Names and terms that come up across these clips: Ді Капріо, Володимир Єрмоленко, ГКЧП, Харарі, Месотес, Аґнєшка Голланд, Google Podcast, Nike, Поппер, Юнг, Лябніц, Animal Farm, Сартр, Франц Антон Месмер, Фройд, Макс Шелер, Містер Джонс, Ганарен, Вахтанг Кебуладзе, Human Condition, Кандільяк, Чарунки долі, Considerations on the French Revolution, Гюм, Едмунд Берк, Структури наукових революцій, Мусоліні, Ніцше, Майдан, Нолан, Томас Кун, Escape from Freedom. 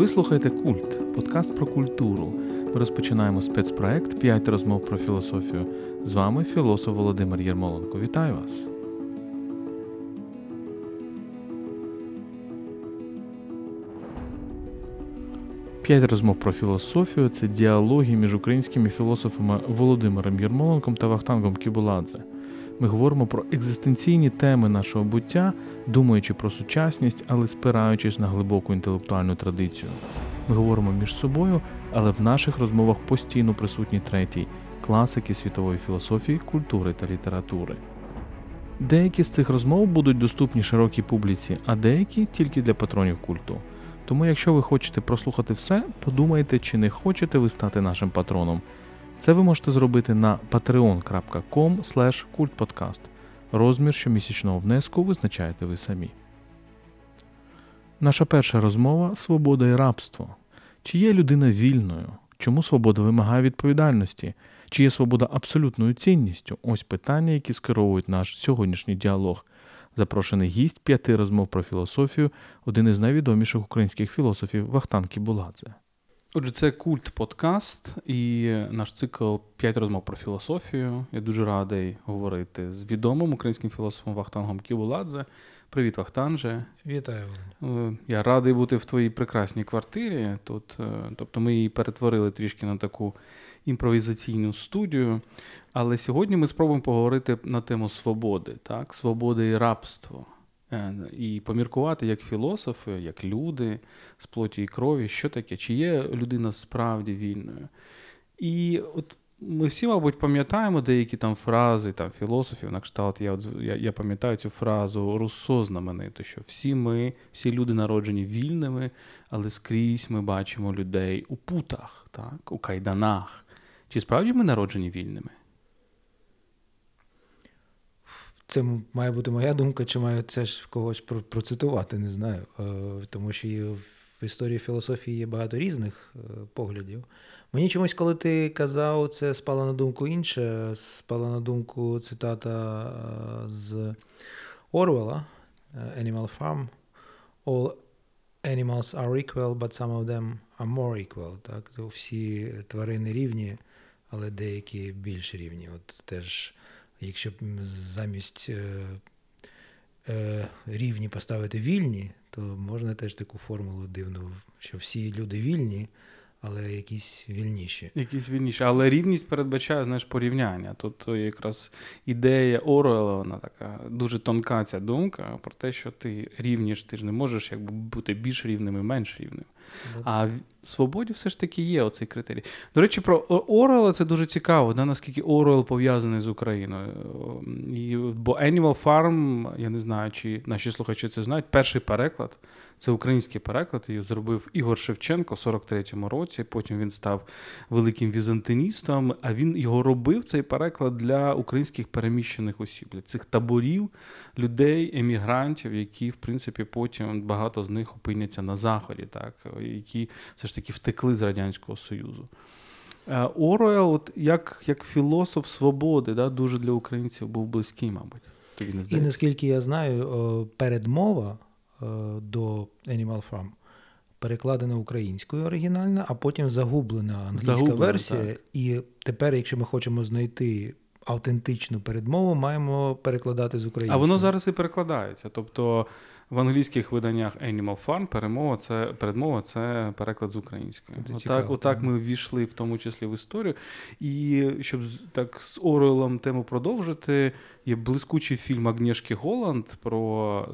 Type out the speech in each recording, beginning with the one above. Ви слухаєте «Культ» – подкаст про культуру. Ми розпочинаємо спецпроект «5 розмов про філософію». З вами філософ Володимир Єрмоленко. Вітаю вас! «5 розмов про філософію» – це діалоги між українськими філософами Володимиром Єрмоленком та Вахтангом Кебуладзе. Ми говоримо про екзистенційні теми нашого буття, думаючи про сучасність, але спираючись на глибоку інтелектуальну традицію. Ми говоримо між собою, але в наших розмовах постійно присутні треті – класики світової філософії, культури та літератури. Деякі з цих розмов будуть доступні широкій публіці, а деякі – тільки для патронів культу. Тому якщо ви хочете прослухати все, подумайте, чи не хочете ви стати нашим патроном. Це ви можете зробити на patreon.com/kultpodcast. Розмір щомісячного внеску визначаєте ви самі. Наша перша розмова – свобода і рабство. Чи є людина вільною? Чому свобода вимагає відповідальності? Чи є свобода абсолютною цінністю? Ось питання, які скеровують наш сьогоднішній діалог. Запрошений гість 5 розмов про філософію, один із найвідоміших українських філософів Вахтанг Кебуладзе. Отже, це «Культ-подкаст» і наш цикл «5 розмов про філософію». Я дуже радий говорити з відомим українським філософом Вахтангом Кебуладзе. Привіт, Вахтанже. Вітаю. Я радий бути в твоїй прекрасній квартирі. Тобто ми її перетворили трішки на таку імпровізаційну студію. Але сьогодні ми спробуємо поговорити на тему свободи, так? Свободи і рабство. І поміркувати як філософи, як люди з плоті і крові, що таке, чи є людина справді вільною. І от ми всі, мабуть, пам'ятаємо деякі там фрази там, філософів на кшталт, я пам'ятаю цю фразу Руссо знамениту, що всі люди народжені вільними, але скрізь ми бачимо людей у путах, так, у кайданах. Чи справді ми народжені вільними? Це має бути моя думка, чи маю це ж когось процитувати, не знаю. Тому що в історії філософії є багато різних поглядів. Мені чомусь, коли ти казав, це спала на думку інше, спала на думку цитата з Орвелла, Animal Farm. All animals are equal, but some of them are more equal. Так? Всі тварини рівні, але деякі більш рівні. От теж... Якщо замість рівні поставити вільні, то можна теж таку формулу дивну, що всі люди вільні, але якісь вільніші. Якісь вільніші, але рівність передбачає, знаєш, порівняння. Тут якраз ідея Орвелла, вона така дуже тонка ця думка про те, що ти рівніш, ти ж не можеш якби бути більш рівним і менш рівним. А в свободі все ж таки є оцей критерій. До речі, про Орвелла це дуже цікаво, да? Наскільки Орвелл пов'язаний з Україною. Бо Animal Farm, я не знаю, чи наші слухачі це знають, перший переклад, це український переклад, її зробив Ігор Шевченко в 43-му році, потім він став великим візантиністом, а він його робив, цей переклад, для українських переміщених осіб, для цих таборів, людей, емігрантів, які, в принципі, потім багато з них опиняться на Заході, так? Які все ж таки втекли з Радянського Союзу. Орвелл, от як філософ свободи, да, дуже для українців був близький, мабуть. І наскільки я знаю, передмова до Animal Farm перекладена українською оригінально, а потім загублена англійська версія. Так. І тепер, якщо ми хочемо знайти автентичну передмову, маємо перекладати з українською. А воно зараз і перекладається. Тобто в англійських виданнях Animal Farm передмова – це переклад з української. Отак ми ввійшли в тому числі в історію. І щоб так з Орвеллом тему продовжити, є блискучий фільм «Аґнєшки Голланд» про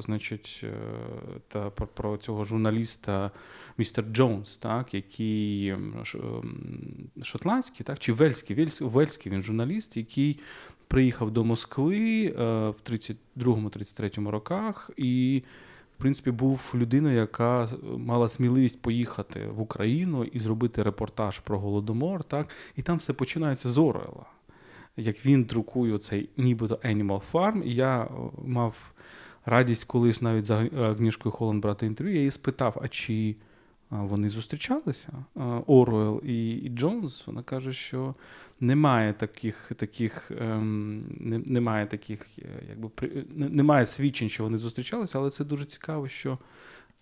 цього журналіста Містер Джонс, так, який шотландський, так, чи вельський він журналіст, який приїхав до Москви в 1932-1933 роках і, в принципі, був людиною, яка мала сміливість поїхати в Україну і зробити репортаж про Голодомор. Так? І там все починається з Орвелла, як він друкує цей нібито Animal Farm. І я мав радість колись навіть за Аґнєшкою Голланд брати інтерв'ю. Я її спитав, а чи вони зустрічалися, Орвелл і Джонс. Вона каже, що немає свідчень, що вони зустрічалися, але це дуже цікаво, що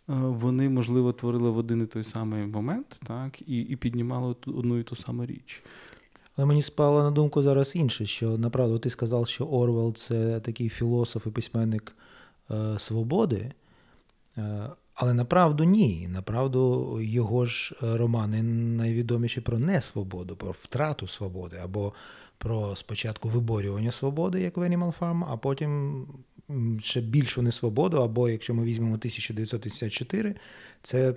вони, можливо, творили в один і той самий момент, так, і піднімали одну і ту саму річ. Але мені спало на думку зараз інше, що, направду, ти сказав, що Орвелл – це такий філософ і письменник свободи, але, направду, ні. Направду, його ж романи найвідоміші про несвободу, про втрату свободи, або про спочатку виборювання свободи, як в Animal Farm, а потім ще більшу несвободу, або, якщо ми візьмемо 1984, це,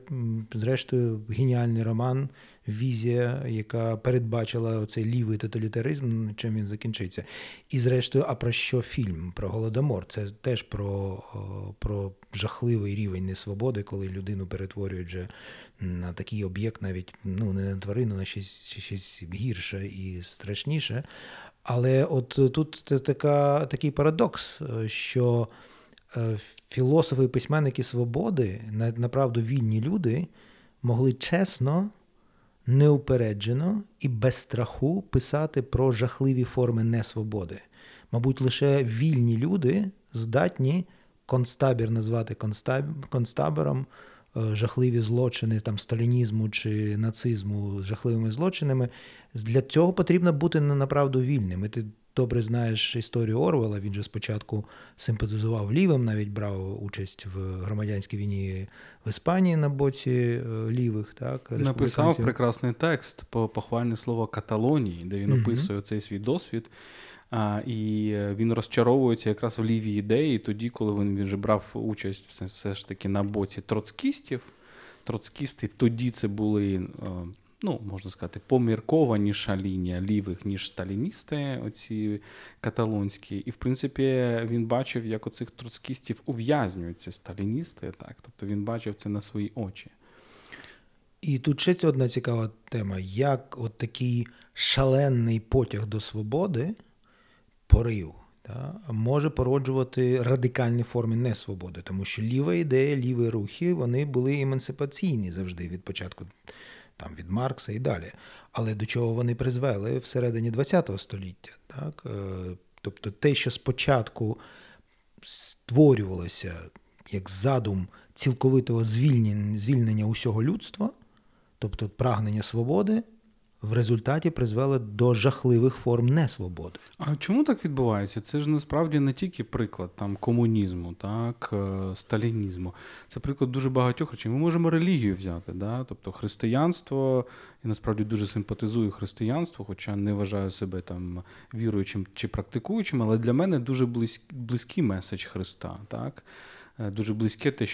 зрештою, геніальний роман, візія, яка передбачила оцей лівий тоталітаризм, чим він закінчиться. І, зрештою, а про що фільм? Про Голодомор. Це теж про жахливий рівень несвободи, коли людину перетворюють вже на такий об'єкт, навіть ну, не на тварину, на щось гірше і страшніше. Але от тут такий парадокс, що філософи і письменники свободи, направду вільні люди, могли чесно, неупереджено і без страху писати про жахливі форми несвободи. Мабуть, лише вільні люди здатні концтабір назвати концтабором, жахливі злочини там сталінізму чи нацизму з жахливими злочинами. Для цього потрібно бути, направду, вільним. І ти добре знаєш історію Орвелла, він же спочатку симпатизував лівим, навіть брав участь в громадянській війні в Іспанії на боці лівих. Так, написав прекрасний текст по похвальне слово Каталонії, де він описує цей свій досвід. І він розчаровується якраз в лівій ідеї тоді, коли він вже брав участь все ж таки на боці троцкістів. Троцкісти тоді це були, ну, можна сказати, поміркованіша лінія лівих, ніж сталіністи, оці каталонські. І, в принципі, він бачив, як оцих троцкістів ув'язнюються сталіністи. Так? Тобто він бачив це на свої очі. І тут ще одна цікава тема. Як от такий шалений потяг до свободи, порив, да, може породжувати радикальні форми несвободи, тому що ліва ідея, ліві рухи, вони були емансипаційні завжди від початку, там, від Маркса і далі. Але до чого вони призвели всередині ХХ століття? Так? Тобто те, що спочатку створювалося як задум цілковитого звільнення усього людства, тобто прагнення свободи, в результаті призвели до жахливих форм несвободи. А чому так відбувається? Це ж насправді не тільки приклад там комунізму, так, сталінізму. Це приклад дуже багатьох речей. Ми можемо релігію взяти, да? Тобто християнство, я насправді дуже симпатизую християнству, хоча не вважаю себе там віруючим чи практикуючим, але для мене дуже близький меседж Христа, так? Дуже близьке те,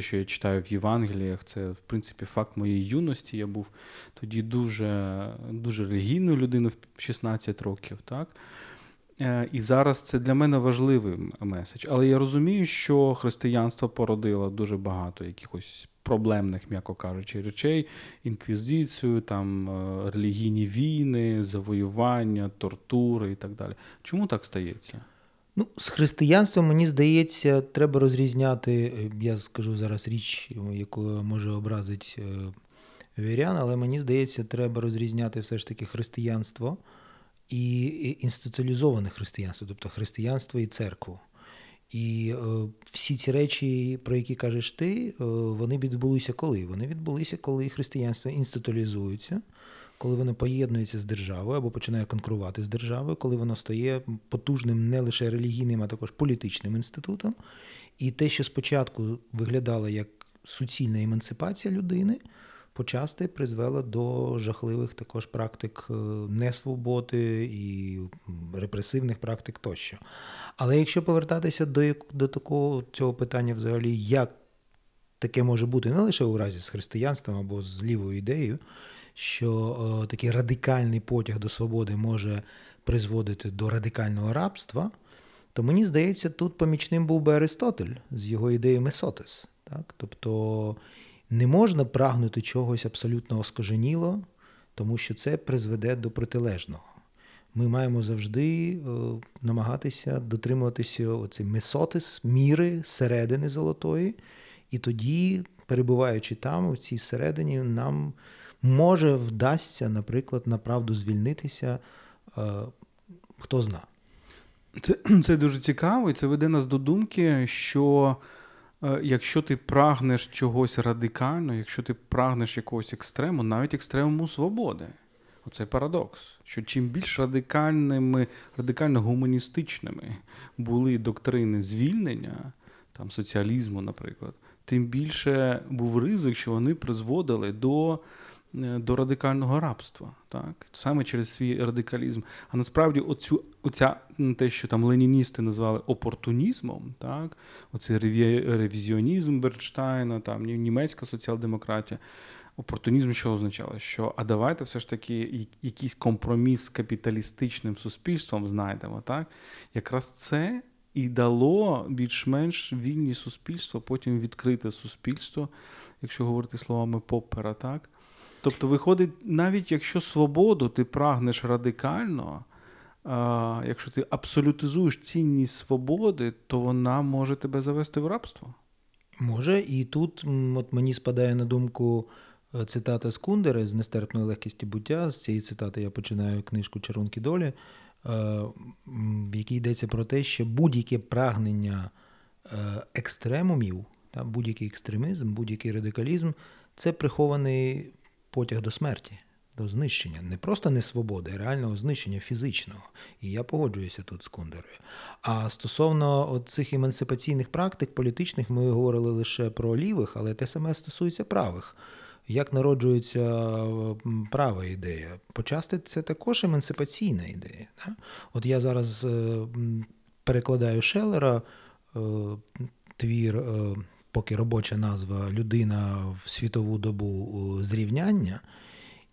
що я читаю в Євангеліях, це, в принципі, факт моєї юності. Я був тоді дуже, дуже релігійною людиною в 16 років, так? І зараз це для мене важливий меседж. Але я розумію, що християнство породило дуже багато якихось проблемних, м'яко кажучи, речей, інквізицію, там, релігійні війни, завоювання, тортури і так далі. Чому так стається? Ну, з християнством, мені здається, треба розрізняти, я скажу зараз річ, яку може образить вірян, але мені здається, треба розрізняти все ж таки християнство і інституалізоване християнство, тобто християнство і церкву. І всі ці речі, про які кажеш ти, вони відбулися коли? Вони відбулися, коли християнство інституалізується, коли воно поєднується з державою або починає конкурувати з державою, коли воно стає потужним не лише релігійним, а також політичним інститутом. І те, що спочатку виглядало як суцільна емансипація людини, почасти призвело до жахливих також практик несвободи і репресивних практик тощо. Але якщо повертатися до такого цього питання взагалі, як таке може бути не лише у разі з християнством або з лівою ідеєю, що такий радикальний потяг до свободи може призводити до радикального рабства, то, мені здається, тут помічним був би Аристотель з його ідеєю Месотес. Так? Тобто не можна прагнути чогось абсолютно оскаженіло, тому що це призведе до протилежного. Ми маємо завжди намагатися дотримуватися оцей Месотес, міри, середини золотої, і тоді, перебуваючи там, у цій середині, нам може вдасться, наприклад, направду звільнитися, хто зна. Це дуже цікаво, і це веде нас до думки, що якщо ти прагнеш чогось радикально, якщо ти прагнеш якогось екстрему, навіть екстремуму свободи. Оцей парадокс, що чим більш радикально гуманістичними були доктрини звільнення, там соціалізму, наприклад, тим більше був ризик, що вони призводили до радикального рабства, так? Саме через свій радикалізм. А насправді те, що там леніністи назвали опортунізмом, так? Оцей ревізіонізм Бернштайна, там німецька соціал-демократія. Опортунізм що означало? Що, а давайте все ж таки якийсь компроміс з капіталістичним суспільством знайдемо, так? Якраз це і дало більш-менш вільне суспільство, потім відкрите суспільство, якщо говорити словами Поппера, так? Тобто, виходить, навіть якщо свободу ти прагнеш радикально, якщо ти абсолютизуєш цінність свободи, то вона може тебе завести в рабство. Може, і тут от мені спадає на думку цитата з Кундери з «Нестерпної легкості буття». З цієї цитати я починаю книжку «Чарунки долі», в якій йдеться про те, що будь-яке прагнення екстремумів, будь-який екстремізм, будь-який радикалізм – це прихований потяг до смерті, до знищення. Не просто не свободи, а реального знищення фізичного. І я погоджуюся тут з Кундерою. А стосовно от цих емансипаційних практик політичних, ми говорили лише про лівих, але те саме стосується правих. Як народжується права ідея? Почасти це також емансипаційна ідея. Так? От я зараз перекладаю Шелера, твір, поки робоча назва «Людина в світову добу зрівняння»,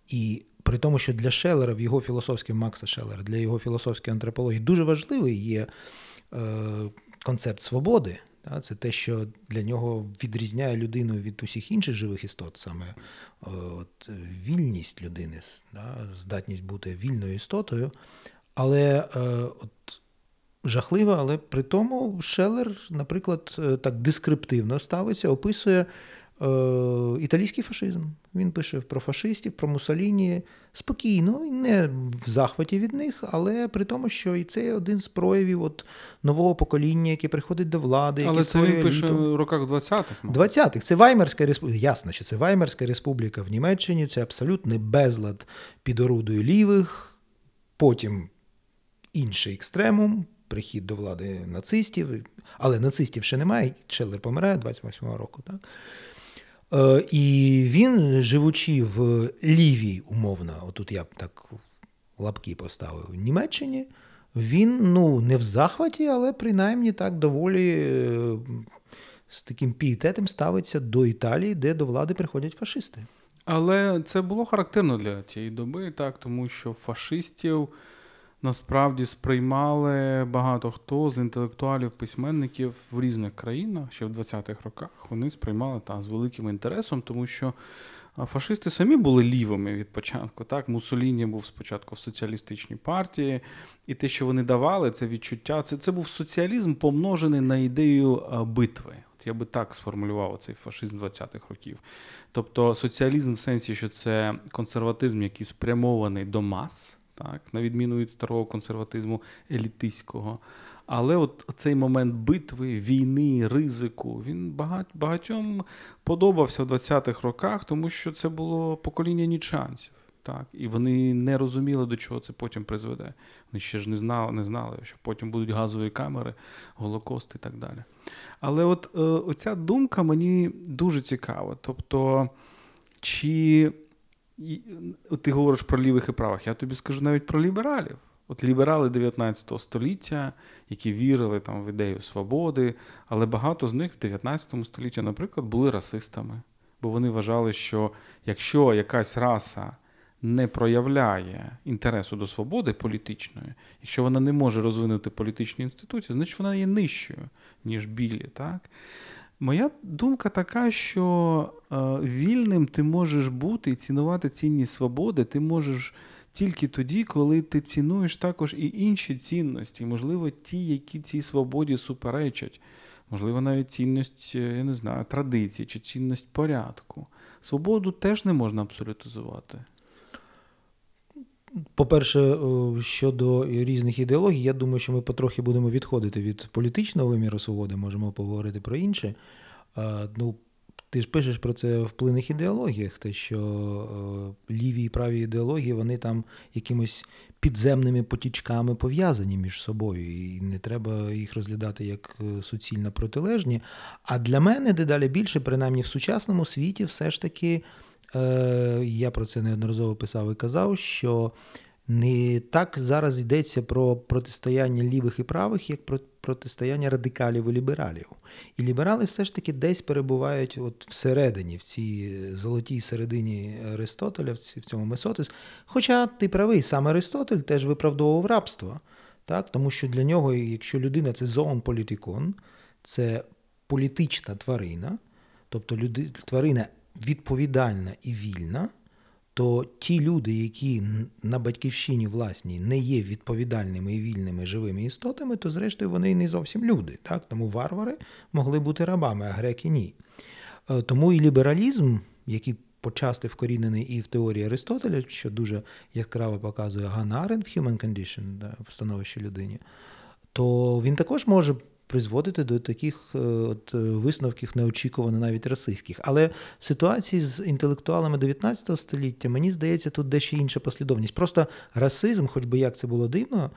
і при тому, що для Шелера, в його філософській, Макса Шелера, для його філософської антропології дуже важливий є концепт свободи. Та? Це те, що для нього відрізняє людину від усіх інших живих істот, саме от, вільність людини, та? Здатність бути вільною істотою. Але жахливо, але при тому Шелер, наприклад, так дескриптивно ставиться, описує італійський фашизм. Він пише про фашистів, про Мусоліні спокійно, не в захваті від них, але при тому, що і це один з проявів от нового покоління, яке приходить до влади. Але це він пише в роках 20-х. 20-х. Це Ваймарська республіка. Ясно, що це Ваймарська республіка в Німеччині. Це абсолютний безлад під орудою лівих. Потім інший екстремум. Прихід до влади нацистів. Але нацистів ще немає. Шеллер помирає 28-го року. Так? І він, живучи в лівій, умовно, отут я б так лапки поставив, в Німеччині, він, не в захваті, але принаймні так доволі з таким пієтетом ставиться до Італії, де до влади приходять фашисти. Але це було характерно для цієї доби, так, тому що фашистів насправді сприймали багато хто з інтелектуалів, письменників в різних країнах, ще в 20-х роках вони сприймали з великим інтересом, тому що фашисти самі були лівими від початку. Так? Муссоліні був спочатку в соціалістичній партії, і те, що вони давали, це відчуття, це був соціалізм, помножений на ідею битви. Я би так сформулював цей фашизм 20-х років. Тобто соціалізм в сенсі, що це консерватизм, який спрямований до мас, так, на відміну від старого консерватизму елітистського. Але от цей момент битви, війни, ризику, він багатьом подобався в 20-х роках, тому що це було покоління нічанців. Так, і вони не розуміли, до чого це потім призведе. Вони ще ж не знали, що потім будуть газові камери, Голокост і так далі. Але от оця думка мені дуже цікава. Тобто, ти говориш про лівих і правих, я тобі скажу навіть про лібералів. От ліберали 19 століття, які вірили там в ідею свободи, але багато з них в 19 столітті, наприклад, були расистами. Бо вони вважали, що якщо якась раса не проявляє інтересу до свободи політичної, якщо вона не може розвинути політичні інституції, значить вона є нижчою, ніж білі, так? Моя думка така, що вільним ти можеш бути і цінувати цінність свободи, ти можеш тільки тоді, коли ти цінуєш також і інші цінності, можливо, ті, які цій свободі суперечать, можливо, навіть цінність, я не знаю, традиції чи цінність порядку. Свободу теж не можна абсолютизувати. По-перше, щодо різних ідеологій, я думаю, що ми потрохи будемо відходити від політичного виміру свободи, можемо поговорити про інше. Ну, ти ж пишеш про це в «Плинних ідеологіях», те, що ліві і праві ідеології, вони там якимось підземними потічками пов'язані між собою, і не треба їх розглядати як суцільно протилежні. А для мене дедалі більше, принаймні в сучасному світі, все ж таки, я про це неодноразово писав і казав, що не так зараз йдеться про протистояння лівих і правих, як про протистояння радикалів і лібералів. І ліберали все ж таки десь перебувають от всередині, в цій золотій середині Аристотеля, в цьому Месотес. Хоча ти правий, сам Аристотель теж виправдовував рабство. Так? Тому що для нього, якщо людина – це зоон-політикон, це політична тварина, тобто тварина відповідальна і вільна, то ті люди, які на батьківщині власній не є відповідальними і вільними живими істотами, то зрештою вони і не зовсім люди. Так? Тому варвари могли бути рабами, а греки – ні. Тому і лібералізм, який почасти вкорінений і в теорії Аристотеля, що дуже яскраво показує Ганарен в Human Condition, да, в становищі людини, то він також може призводити до таких от висновків неочікувано навіть російських. Але в ситуації з інтелектуалами 19 століття, мені здається, тут дещо інша послідовність. Просто расизм, хоч би як це було дивно,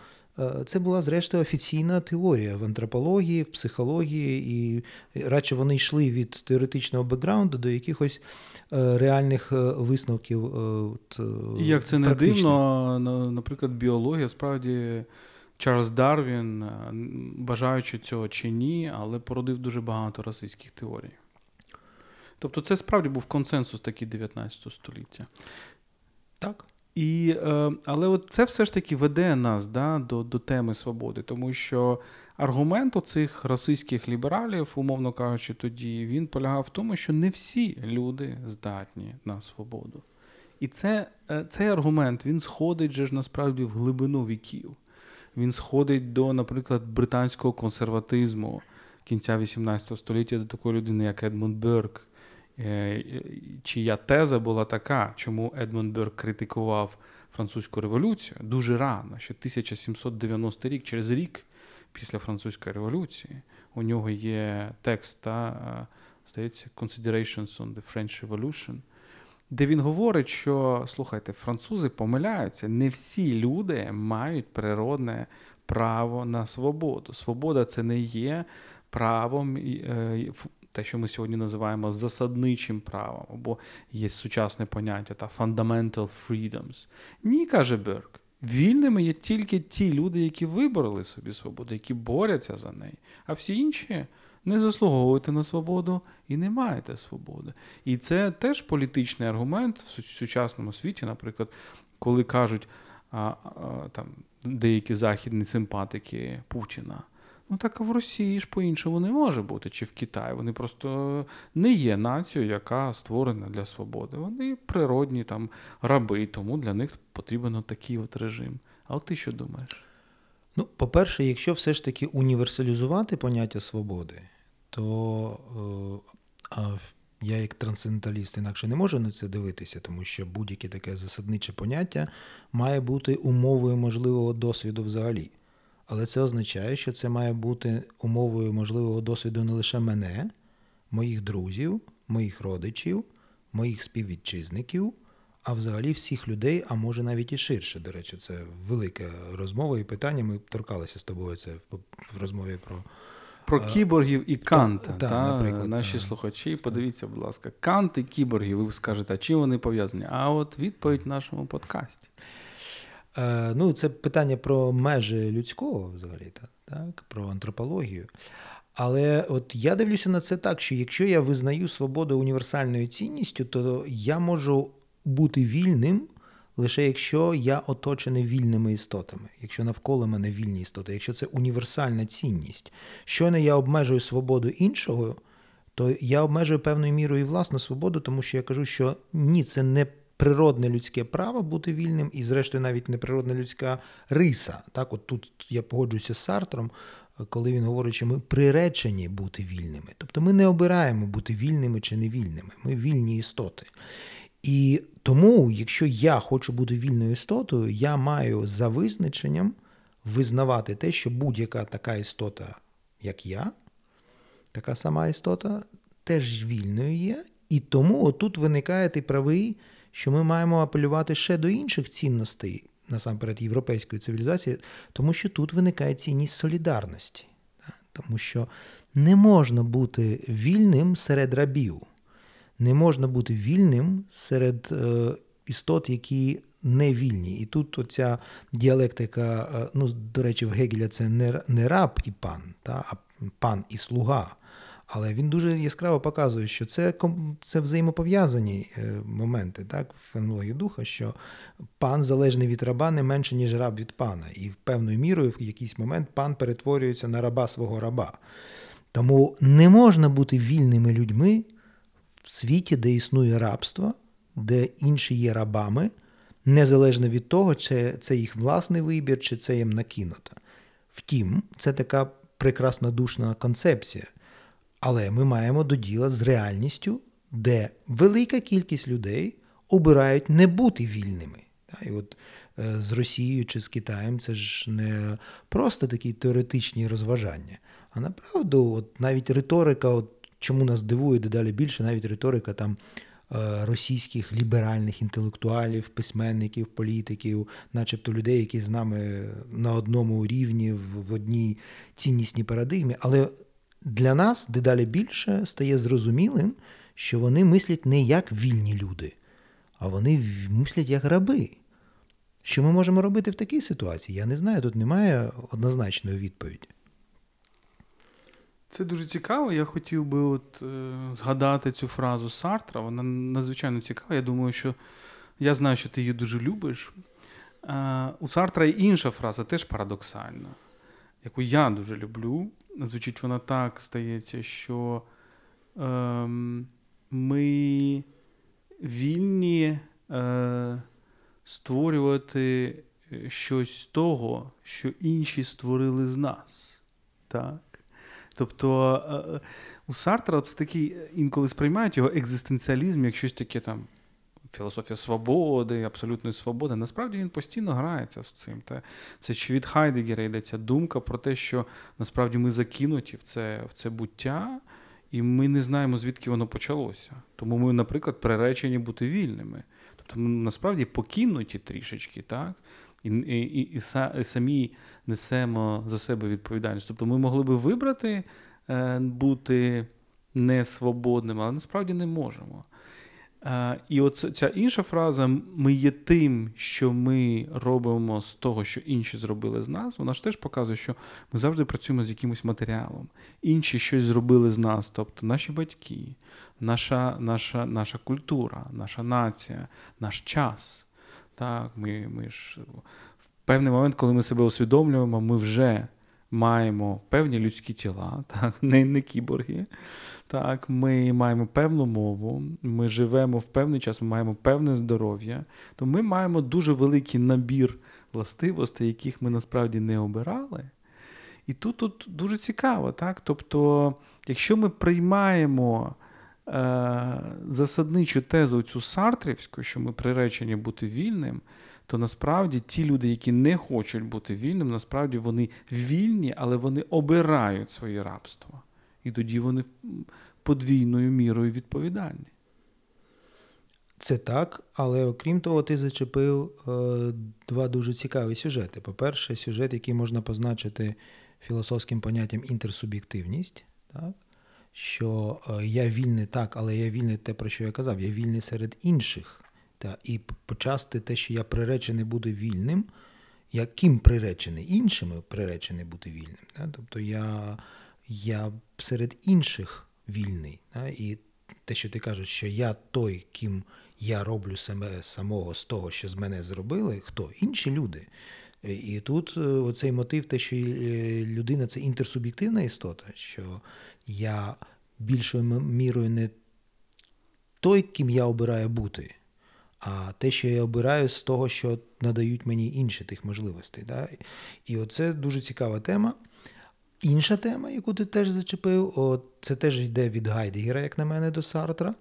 це була, зрештою, офіційна теорія в антропології, в психології, і радше вони йшли від теоретичного бекграунду до якихось реальних висновків практичних. І як це не дивно, наприклад, біологія справді... Чарльз Дарвін, бажаючи цього чи ні, але породив дуже багато расистських теорій. Тобто це справді був консенсус такий 19 століття. Так. Але от це все ж таки веде нас, да, до теми свободи, тому що аргумент оцих расистських лібералів, умовно кажучи, тоді він полягав в тому, що не всі люди здатні на свободу. І цей аргумент, він сходить же ж насправді в глибину віків. Він сходить до, наприклад, британського консерватизму кінця 18 століття, до такої людини, як Едмунд Берк, чия теза була така, чому Едмунд Берк критикував французьку революцію дуже рано, ще 1790 рік, через рік після французької революції. У нього є текст, здається, Considerations on the French Revolution, де він говорить, що, слухайте, французи помиляються, не всі люди мають природне право на свободу. Свобода – це не є правом, те, що ми сьогодні називаємо засадничим правом, або є сучасне поняття та «fundamental freedoms». Ні, каже Берк, вільними є тільки ті люди, які вибороли собі свободу, які борються за неї, а всі інші – не заслуговуєте на свободу і не маєте свободи. І це теж політичний аргумент в сучасному світі, наприклад, коли кажуть там деякі західні симпатики Путіна, ну так в Росії ж по-іншому не може бути, чи в Китаї. Вони просто не є нацією, яка створена для свободи. Вони природні там раби, тому для них потрібен такий от режим. А от ти що думаєш? Ну, по-перше, якщо все ж таки універсалізувати поняття свободи, то я як трансценденталіст інакше не можу на це дивитися, тому що будь-яке таке засадниче поняття має бути умовою можливого досвіду взагалі. Але це означає, що це має бути умовою можливого досвіду не лише мене, моїх друзів, моїх родичів, моїх співвітчизників, а взагалі всіх людей, а може навіть і ширше. До речі, це велика розмова і питання. Ми торкалися з тобою це в розмові про кіборгів і Канта. Наприклад, наші слухачі, подивіться, будь ласка, Кант і кіборги, ви скажете, а чим вони пов'язані? А от відповідь в нашому подкасті. Ну, це питання про межі людського взагалі, так? Про антропологію. Але от я дивлюся на це так, що якщо я визнаю свободу універсальною цінністю, то я можу бути вільним лише якщо я оточений вільними істотами, якщо навколо мене вільні істоти, якщо це універсальна цінність. Щойно я обмежую свободу іншого, то я обмежую певною мірою і власну свободу, тому що я кажу, що ні, це не природне людське право бути вільним, і зрештою навіть не природна людська риса. Так, от тут я погоджуюся з Сартром, коли він говорить, що ми приречені бути вільними. Тобто ми не обираємо бути вільними чи невільними, ми вільні істоти. І тому, якщо я хочу бути вільною істотою, я маю за визначенням визнавати те, що будь-яка така істота, як я, така сама істота, теж вільною є, і тому отут виникає ти правий, що ми маємо апелювати ще до інших цінностей, насамперед європейської цивілізації, тому що тут виникає цінність солідарності. Тому що не можна бути вільним серед рабів, не можна бути вільним серед істот, які не вільні. І тут оця діалектика, ну, до речі, в Гегеля це не раб і пан, а пан і слуга. Але він дуже яскраво показує, що це взаємопов'язані моменти, так, в феноменології духа, що пан залежний від раба не менше, ніж раб від пана. І певною мірою в якийсь момент пан перетворюється на раба свого раба. Тому не можна бути вільними людьми в світі, де існує рабство, де інші є рабами, незалежно від того, чи це їх власний вибір, чи це їм накинуто. Втім, це така прекраснодушна концепція. Але ми маємо до діла з реальністю, де велика кількість людей обирають не бути вільними. І от з Росією чи з Китаєм це ж не просто такі теоретичні розважання, а направду от навіть риторика, от чому нас дивує дедалі більше, навіть риторика там російських ліберальних інтелектуалів, письменників, політиків, начебто людей, які з нами на одному рівні, в одній ціннісній парадигмі, але для нас дедалі більше стає зрозумілим, що вони мислять не як вільні люди, а вони мислять як раби. Що ми можемо робити в такій ситуації? Я не знаю, тут немає однозначної відповіді. Це дуже цікаво. Я хотів би згадати цю фразу Сартра. Вона надзвичайно цікава. Я думаю, що я знаю, що ти її дуже любиш. У Сартра є інша фраза, теж парадоксальна, яку я дуже люблю. Звучить вона так, здається, що ми вільні створювати щось з того, що інші створили з нас. Так? Тобто у Сартра це такий, інколи сприймають його екзистенціалізм як щось таке там, філософія свободи, абсолютної свободи. Насправді він постійно грається з цим. Це чи від Гайдеггера йдеться думка про те, що насправді ми закинуті в це буття, і ми не знаємо, звідки воно почалося. Тому ми, наприклад, приречені бути вільними. Тобто ми насправді покинуті трішечки, так? І самі несемо за себе відповідальність. Тобто ми могли би вибрати бути несвободними, але насправді не можемо. І ця інша фраза «ми є тим, що ми робимо з того, що інші зробили з нас», вона ж теж показує, що ми завжди працюємо з якимось матеріалом. Інші щось зробили з нас, тобто наші батьки, наша культура, наша нація, наш час. Так, ми ж в певний момент, коли ми себе усвідомлюємо, ми вже маємо певні людські тіла, так, не кіборги. Так, ми маємо певну мову, ми живемо в певний час, ми маємо певне здоров'я. То ми маємо дуже великий набір властивостей, яких ми насправді не обирали. І тут дуже цікаво, так? Тобто, якщо ми приймаємо засадничу тезу цю сартрівську, що ми приречені бути вільним, то насправді ті люди, які не хочуть бути вільними, насправді вони вільні, але вони обирають своє рабство. І тоді вони подвійною мірою відповідальні. Це так, але окрім того, ти зачепив два дуже цікаві сюжети. По-перше, сюжет, який можна позначити філософським поняттям інтерсуб'єктивність, так? Що я вільний так, але я вільний те, про що я казав, я вільний серед інших. Та, і почасти те, що я приречений бути вільним, яким приречений? Іншими приречений бути вільним. Та? Тобто я серед інших вільний. Та? І те, що ти кажеш, що я той, ким я роблю себе самого з того, що з мене зробили, хто? Інші люди. І тут оцей мотив, те, що людина – це інтерсуб'єктивна істота, що я більшою мірою не той, ким я обираю бути, а те, що я обираю з того, що надають мені інші тих можливостей. Да? І оце дуже цікава тема. Інша тема, яку ти теж зачепив, це теж йде від Гайдеггера, як на мене, до Сартра,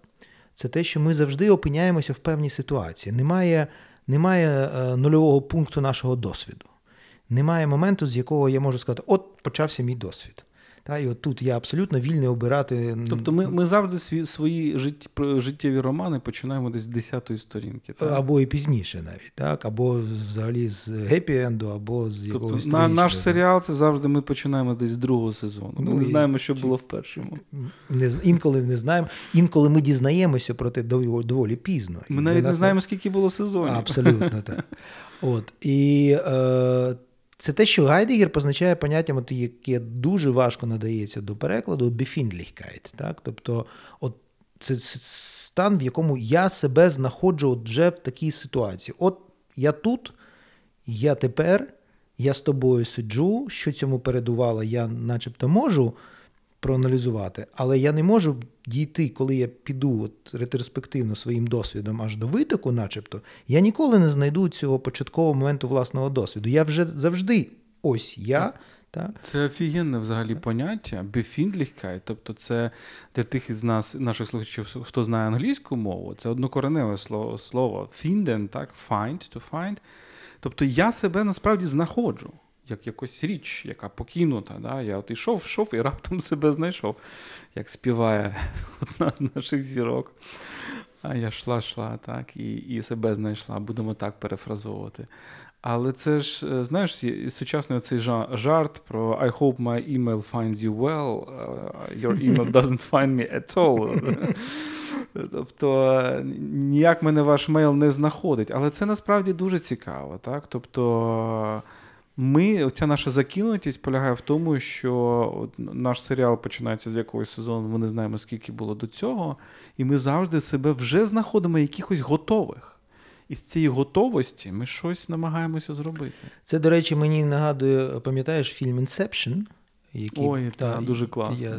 це те, що ми завжди опиняємося в певній ситуації. Немає нульового пункту нашого досвіду. Немає моменту, з якого я можу сказати, от почався мій досвід. Та, і от тут я абсолютно вільний обирати. Тобто ми завжди свої життєві романи починаємо десь з 10-ї сторінки. Так? Або і пізніше навіть, так? Або взагалі з гепі-енду, або з якогось трагічного. Тобто наш серіал, це завжди ми починаємо десь з другого сезону. Ми не знаємо, що було в першому. Інколи не знаємо. Інколи ми дізнаємося про те доволі пізно. Ми навіть не знаємо, скільки було сезонів. Абсолютно, так. От. І... це те, що Гайдеггер позначає поняттям, яке дуже важко надається до перекладу, «Befindlichkeit». Так? Тобто от це стан, в якому я себе знаходжу от вже в такій ситуації. От я тут, я тепер, я з тобою сиджу, що цьому передувало, я начебто можу проаналізувати, але я не можу дійти, коли я піду от ретроспективно своїм досвідом аж до витоку, начебто, я ніколи не знайду цього початкового моменту власного досвіду. Я вже завжди ось я. Так. Це офігенне взагалі поняття, «Befindlichkeit», тобто це для тих із нас, наших слухачів, хто знає англійську мову, це однокореневе слово «finden», так, «find», «to find». Тобто я себе насправді знаходжу. Як якась річ, яка покинута. Да? Я от йшов і раптом себе знайшов, як співає одна з наших зірок. А я йшла, так, і себе знайшла. Будемо так перефразовувати. Але це ж, знаєш, сучасний оцей жарт про «I hope my email finds you well, your email doesn't find me at all». Тобто, ніяк мене ваш мейл не знаходить. Але це насправді дуже цікаво. Так? Тобто, ця наша закинутість полягає в тому, що наш серіал починається з якогось сезону, ми не знаємо, скільки було до цього, і ми завжди себе вже знаходимо якихось готових. І з цієї готовості ми щось намагаємося зробити. Це, до речі, мені нагадує, пам'ятаєш, фільм «Інсепшн», дуже класний,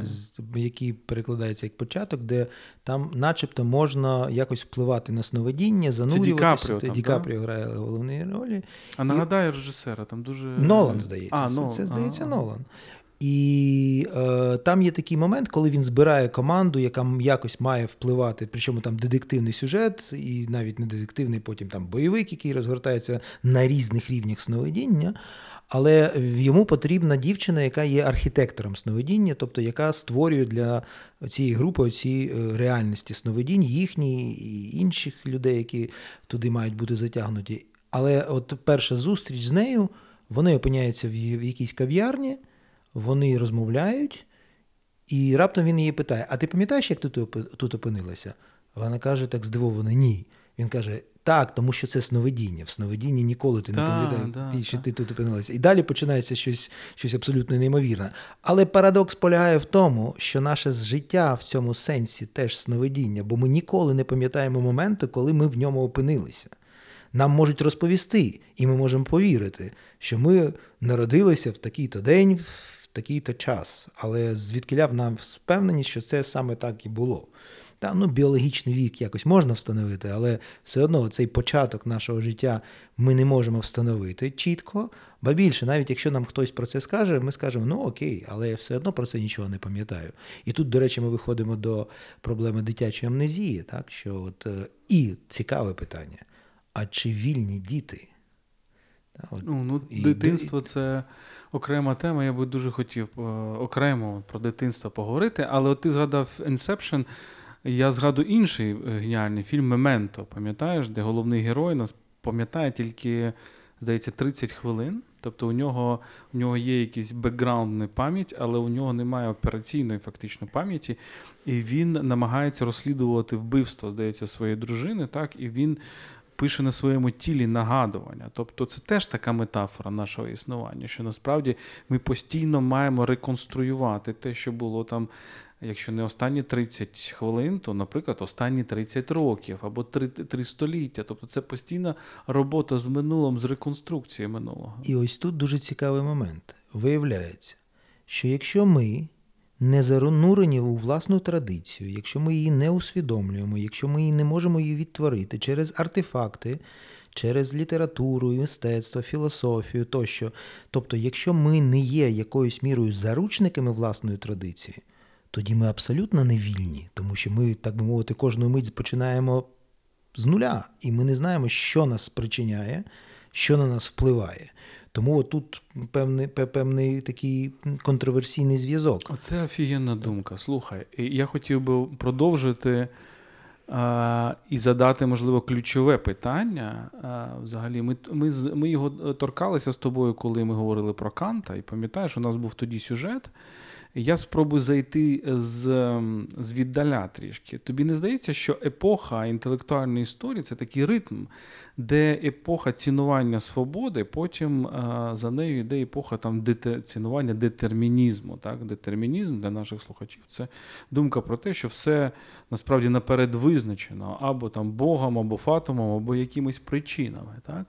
який перекладається як «Початок», де там начебто можна якось впливати на сновидіння, занурюватися. Це Ді Капріо грає головні ролі. А нагадаю режисера, там дуже... Нолан, здається. Нолан. І там є такий момент, коли він збирає команду, яка якось має впливати, причому там детективний сюжет, і навіть не детективний, потім там бойовик, який розгортається на різних рівнях сновидіння. Але йому потрібна дівчина, яка є архітектором сновидіння, тобто яка створює для цієї групи ці реальності сновидінь, їхні і інших людей, які туди мають бути затягнуті. Але от перша зустріч з нею, вони опиняються в якійсь кав'ярні, вони розмовляють, і раптом він її питає: «А ти пам'ятаєш, як ти тут опинилася?» Вона каже так здивовано: «Ні». Він каже: «Так, тому що це сновидіння. В сновидінні ніколи ти не пам'ятаєш, що ти тут опинилася». І далі починається щось абсолютно неймовірне. Але парадокс полягає в тому, що наше життя в цьому сенсі теж сновидіння, бо ми ніколи не пам'ятаємо моменту, коли ми в ньому опинилися. Нам можуть розповісти, і ми можемо повірити, що ми народилися в такий-то день, в такий-то час. Але звідкиля в нас впевненість, що це саме так і було. Там, біологічний вік якось можна встановити, але все одно цей початок нашого життя ми не можемо встановити чітко. Ба більше, навіть якщо нам хтось про це скаже, ми скажемо: окей, але я все одно про це нічого не пам'ятаю. І тут, до речі, ми виходимо до проблеми дитячої амнезії. Так? Що от, і цікаве питання: а чи вільні діти? От, дитинство – це окрема тема, я би дуже хотів окремо про дитинство поговорити, але от ти згадав «Інсепшн», я згадую інший геніальний фільм «Мементо», пам'ятаєш, де головний герой нас пам'ятає тільки, здається, 30 хвилин. Тобто у нього є якийсь бекграундна пам'ять, але у нього немає операційної фактично пам'яті, і він намагається розслідувати вбивство, здається, своєї дружини, так, і він пише на своєму тілі нагадування. Тобто це теж така метафора нашого існування, що насправді ми постійно маємо реконструювати те, що було там, якщо не останні 30 хвилин, то, наприклад, останні 30 років або 3 століття. Тобто це постійна робота з минулим, з реконструкцією минулого. І ось тут дуже цікавий момент. Виявляється, що якщо ми не занурені у власну традицію, якщо ми її не усвідомлюємо, якщо ми не можемо її відтворити через артефакти, через літературу, мистецтво, філософію тощо, тобто якщо ми не є якоюсь мірою заручниками власної традиції, тоді ми абсолютно не вільні, тому що ми, так би мовити, кожну мить починаємо з нуля, і ми не знаємо, що нас спричиняє, що на нас впливає. Тому тут певний такий контроверсійний зв'язок. Оце офігенна думка. Слухай, я хотів би продовжити і задати, можливо, ключове питання. Взагалі, ми його торкалися з тобою, коли ми говорили про Канта. І пам'ятаєш, у нас був тоді сюжет. Я спробую зайти звіддаля трішки. Тобі не здається, що епоха інтелектуальної історії – це такий ритм, де епоха цінування свободи, потім за нею йде епоха цінування детермінізму. Так? Детермінізм для наших слухачів – це думка про те, що все насправді наперед визначено або там Богом, або фатумом, або якимись причинами. Так?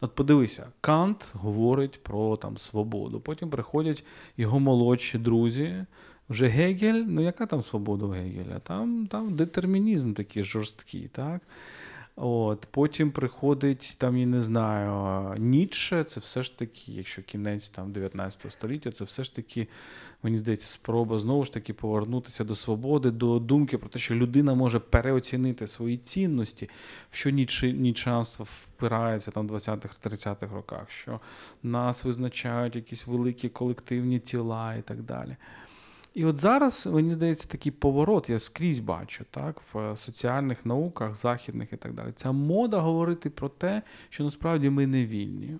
От подивися, Кант говорить про там свободу, потім приходять його молодші друзі, вже Гегель, ну яка там свобода у Гегеля? Там детермінізм такий жорсткий, так? От, потім приходить, там, я не знаю, Ніцше, це все ж таки, якщо кінець там 19 століття, це все ж таки, мені здається, спроба знову ж таки повернутися до свободи, до думки про те, що людина може переоцінити свої цінності, в що ніцшеанство впирається там в 20-30-х роках, що нас визначають якісь великі колективні тіла і так далі. І от зараз, мені здається, такий поворот, я скрізь бачу, так, в соціальних науках, західних і так далі. Ця мода говорити про те, що насправді ми не вільні,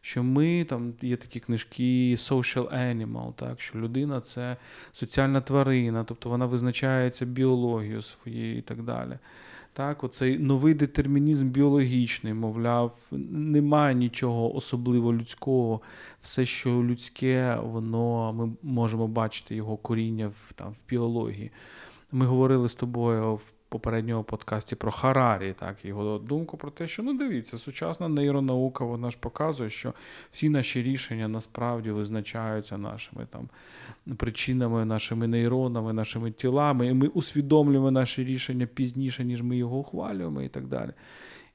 що ми, там є такі книжки «Social Animal», так, що людина – це соціальна тварина, тобто вона визначається біологією своєю і так далі. Так, оцей новий детермінізм біологічний, мовляв, немає нічого особливо людського. Все, що людське, воно, ми можемо бачити його коріння в біології. Ми говорили з тобою в попередньому подкасті про Харарі, так, його думку про те, що, ну дивіться, сучасна нейронаука, вона ж показує, що всі наші рішення насправді визначаються нашими там причинами, нашими нейронами, нашими тілами, і ми усвідомлюємо наші рішення пізніше, ніж ми його ухвалюємо і так далі.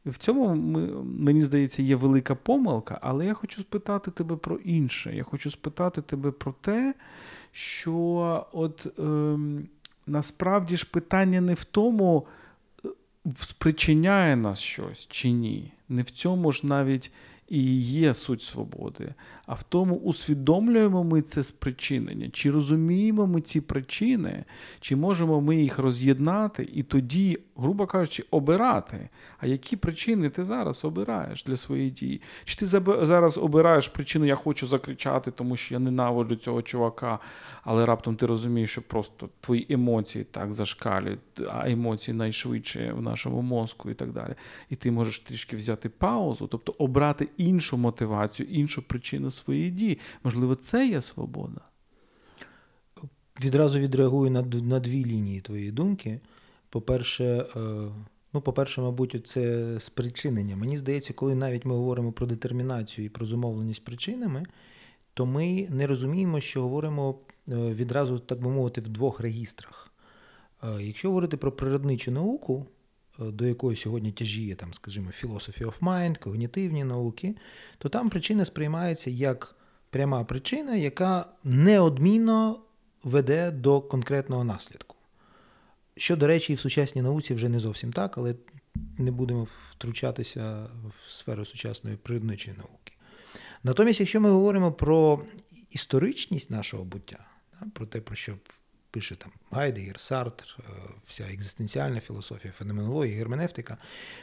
В цьому, мені здається, є велика помилка, але я хочу спитати тебе про інше. Я хочу спитати тебе про те, що от... Насправді ж питання не в тому, спричиняє нас щось чи ні. Не в цьому ж навіть і є суть свободи, а в тому, усвідомлюємо ми це спричинення, чи розуміємо ми ці причини, чи можемо ми їх роз'єднати і тоді, грубо кажучи, обирати. А які причини ти зараз обираєш для своєї дії? Чи ти зараз обираєш причину «я хочу закричати, тому що я ненавиджу цього чувака», але раптом ти розумієш, що просто твої емоції так зашкалюють, а емоції найшвидше в нашому мозку і так далі. І ти можеш трішки взяти паузу, тобто обрати іншу мотивацію, іншу причину своєї дії. Можливо, це є свобода? Відразу відреагую на дві лінії твоєї думки. По-перше, мабуть, це спричинення. Мені здається, коли навіть ми говоримо про детермінацію і про зумовленість причинами, то ми не розуміємо, що говоримо відразу, так би мовити, в двох регістрах. Якщо говорити про природничу науку, до якої сьогодні тяжіє, там, скажімо, philosophy of mind, когнітивні науки, то там причина сприймається як пряма причина, яка неодмінно веде до конкретного наслідку. Що, до речі, і в сучасній науці вже не зовсім так, але не будемо втручатися в сферу сучасної природничої науки. Натомість, якщо ми говоримо про історичність нашого буття, про те, про що пише там Гайдеггер, Сартр, вся екзистенціальна філософія, феноменологія, герменевтика,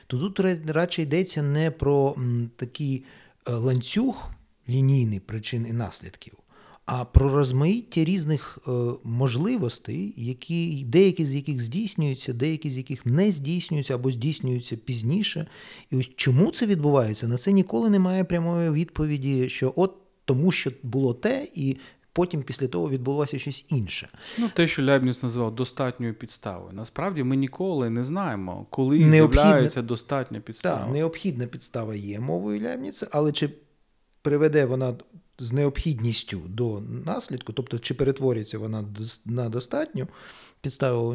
то тут радше йдеться не про такий ланцюг лінійний причин і наслідків, а про розмаїття різних можливостей, які, деякі з яких здійснюються, деякі з яких не здійснюються або здійснюються пізніше. І ось чому це відбувається? На це ніколи немає прямої відповіді, що от тому, що було те, і потім після того відбулося щось інше. Ну, те, що Лябніц назвав достатньою підставою. Насправді ми ніколи не знаємо, коли з'являється достатня підстава. Так, необхідна підстава є мовою Лябніца, але чи приведе вона з необхідністю до наслідку, тобто чи перетворюється вона на достатню підставу,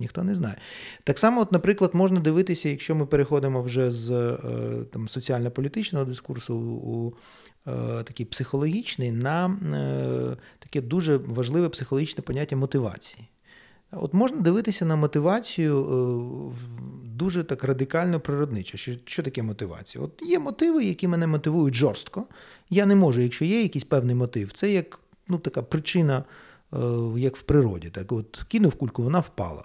ніхто не знає. Так само, от, наприклад, можна дивитися, якщо ми переходимо вже з там, соціально-політичного дискурсу у такий психологічний, на таке дуже важливе психологічне поняття мотивації. От можна дивитися на мотивацію дуже так радикально природничо. Що таке мотивація? От є мотиви, які мене мотивують жорстко. Я не можу, якщо є якийсь певний мотив. Це як така причина, як в природі. Так от кинув кульку, вона впала.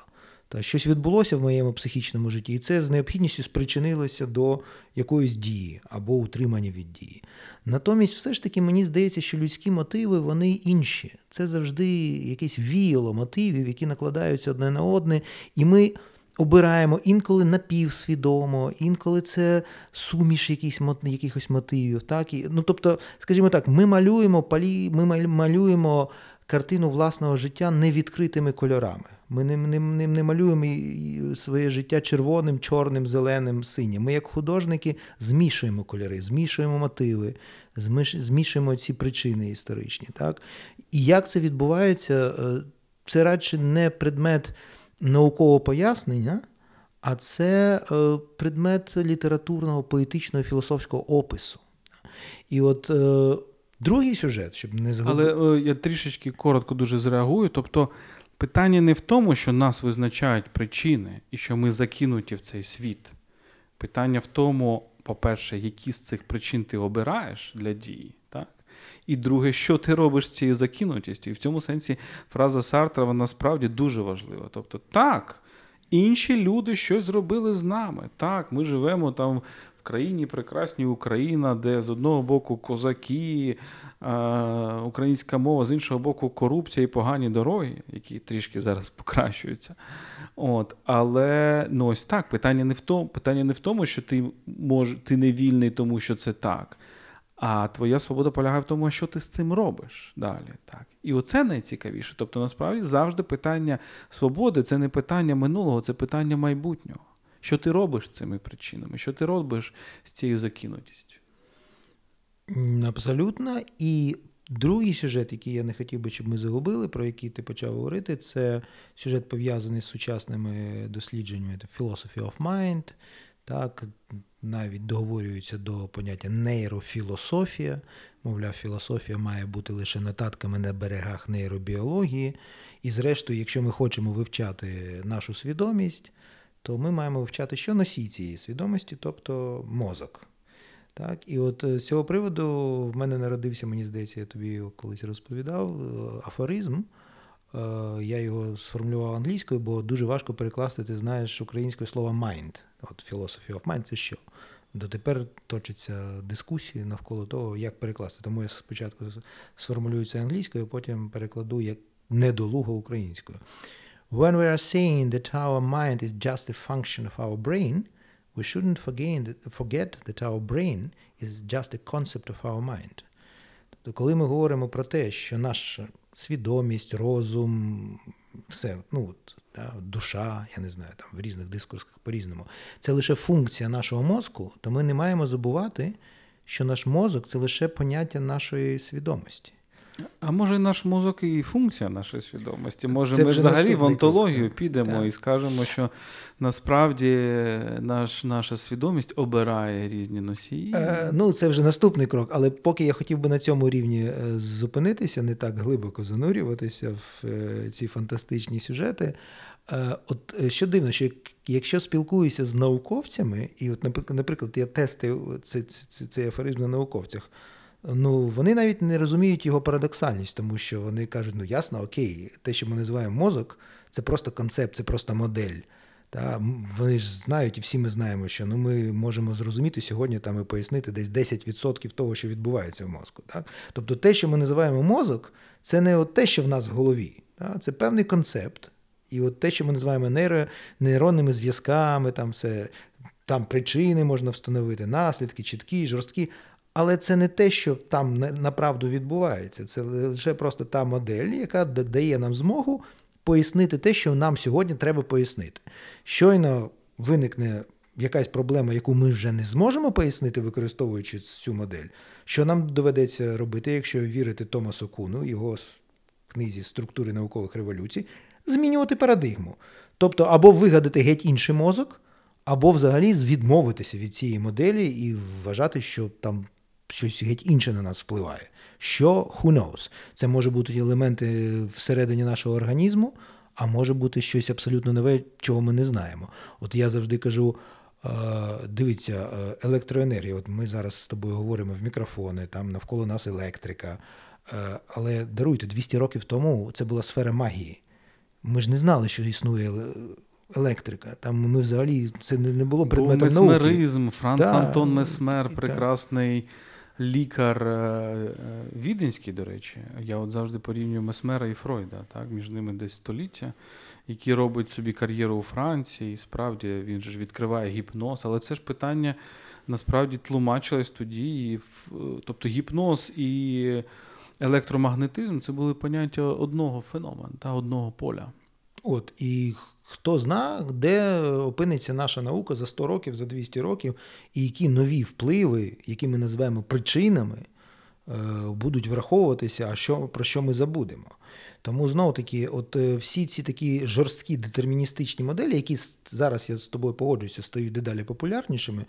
Та щось відбулося в моєму психічному житті, і це з необхідністю спричинилося до якоїсь дії або утримання від дії. Натомість, все ж таки, мені здається, що людські мотиви, вони інші. Це завжди якесь віяло мотивів, які накладаються одне на одне, і ми обираємо інколи напівсвідомо, інколи це суміш якихось мотивів. Так? Тобто, скажімо так, ми малюємо картину власного життя невідкритими кольорами. Ми не малюємо своє життя червоним, чорним, зеленим, синім. Ми, як художники, змішуємо кольори, змішуємо мотиви, змішуємо ці причини історичні. Так? І як це відбувається, це радше не предмет наукового пояснення, а це предмет літературного, поетичного, філософського опису. І от другий сюжет, щоб не згадувати. Але я трішечки коротко дуже зреагую. Тобто, питання не в тому, що нас визначають причини і що ми закинуті в цей світ. Питання в тому, по-перше, які з цих причин ти обираєш для дії, так? І друге, що ти робиш з цією закинутістю. І в цьому сенсі фраза Сартра, вона справді дуже важлива. Тобто, так, інші люди щось зробили з нами. Так, ми живемо там в країні прекрасній Україна, де з одного боку козаки, українська мова, з іншого боку корупція і погані дороги, які трішки зараз покращуються. Але ось так, питання не в тому, що ти не вільний, тому що це так. А твоя свобода полягає в тому, що ти з цим робиш далі. Так. І оце найцікавіше. Тобто, насправді, завжди питання свободи – це не питання минулого, це питання майбутнього. Що ти робиш з цими причинами? Що ти робиш з цією закинутістю? Абсолютно. І другий сюжет, який я не хотів би, щоб ми загубили, про який ти почав говорити, це сюжет, пов'язаний з сучасними дослідженнями «Philosophy of Mind». Так, навіть договорюються до поняття нейрофілософія. Мовляв, філософія має бути лише нотатками на берегах нейробіології. І зрештою, якщо ми хочемо вивчати нашу свідомість, то ми маємо вивчати, що носій цієї свідомості, тобто мозок. Так? І от з цього приводу в мене народився, мені здається, я тобі колись розповідав, афоризм. Я його сформулював англійською, бо дуже важко перекласти, ти знаєш, українською слово «mind». От «philosophy of mind» – це що? Дотепер точаться дискусії навколо того, як перекласти. Тому я спочатку сформулюю це англійською, потім перекладу як недолуго українською. When we are saying that our mind is just a function of our brain, we shouldn't forget that our brain is just a concept of our mind. Тобто, коли ми говоримо про те, що наша свідомість, розум, все, душа, я не знаю, там в різних дискурсах по-різному, це лише функція нашого мозку, то ми не маємо забувати, що наш мозок – це лише поняття нашої свідомості. А може наш мозок і функція нашої свідомості? Може це ми взагалі в онтологію підемо так. І скажемо, що насправді наша свідомість обирає різні носії? Це вже наступний крок, але поки я хотів би на цьому рівні зупинитися, не так глибоко занурюватися в ці фантастичні сюжети. От що дивно, що якщо спілкуюся з науковцями, і от, наприклад, я тестив цей афоризм на науковцях, вони навіть не розуміють його парадоксальність, тому що вони кажуть, ясно, окей, те, що ми називаємо мозок, це просто концепт, це просто модель. Та? Вони ж знають, і всі ми знаємо, що ми можемо зрозуміти сьогодні там, і пояснити десь 10% того, що відбувається в мозку. Так? Тобто те, що ми називаємо мозок, це не те, що в нас в голові, так? Це певний концепт. І от те, що ми називаємо нейронними зв'язками, там, все, там причини можна встановити, наслідки, чіткі, жорсткі. Але це не те, що там направду відбувається. Це лише просто та модель, яка дає нам змогу пояснити те, що нам сьогодні треба пояснити. Щойно виникне якась проблема, яку ми вже не зможемо пояснити, використовуючи цю модель. Що нам доведеться робити, якщо вірити Томасу Куну, його книзі «Структури наукових революцій», змінювати парадигму. Тобто або вигадати геть інший мозок, або взагалі відмовитися від цієї моделі і вважати, що там щось геть інше на нас впливає. Що? Who knows? Це може бути елементи всередині нашого організму, а може бути щось абсолютно нове, чого ми не знаємо. От я завжди кажу, дивіться, електроенергія. От ми зараз з тобою говоримо в мікрофони, там навколо нас електрика. Але даруйте, 200 років тому це була сфера магії. Ми ж не знали, що існує електрика. Там ми взагалі, це не було предметом науки. Месмеризм, Франц Антон Месмер, прекрасний лікар віденський, до речі. Я от завжди порівнюю Месмера і Фройда, так? Між ними десь століття, який робить собі кар'єру у Франції. Справді, він же відкриває гіпноз, але це ж питання насправді тлумачилось тоді. Тобто гіпноз і електромагнетизм – це були поняття одного феномена, та одного поля. От, і хто знає, де опиниться наша наука за 100 років, за 200 років, і які нові впливи, які ми називаємо причинами, будуть враховуватися, а що, про що ми забудемо. Тому, знову-таки, от всі ці такі жорсткі детерміністичні моделі, які зараз, я з тобою погоджуюся, стають дедалі популярнішими,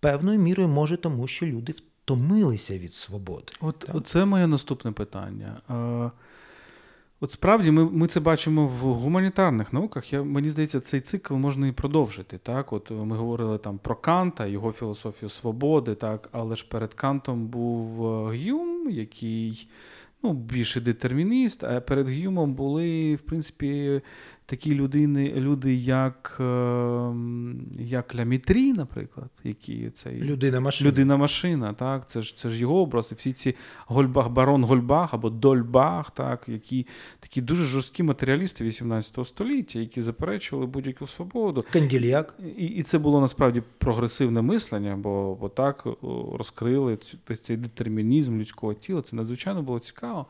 певною мірою може тому, що люди втомилися від свободи. От це моє наступне питання. От справді ми це бачимо в гуманітарних науках. Мені здається, цей цикл можна і продовжити. Так? От ми говорили там про Канта, його філософію свободи, так? Але ж перед Кантом був Гюм, який більше детермініст, а перед Гюмом були, в принципі, такі люди, як Лямітрі, наприклад, які цей людина-машина, так, це ж його образ, і всі ці Гольбах, барон Гольбах або Дольбах, так, які такі дуже жорсткі матеріалісти 18 століття, які заперечували будь-яку свободу. Кандільяк. І це було насправді прогресивне мислення, бо так розкрили весь цей детермінізм людського тіла. Це надзвичайно було цікаво.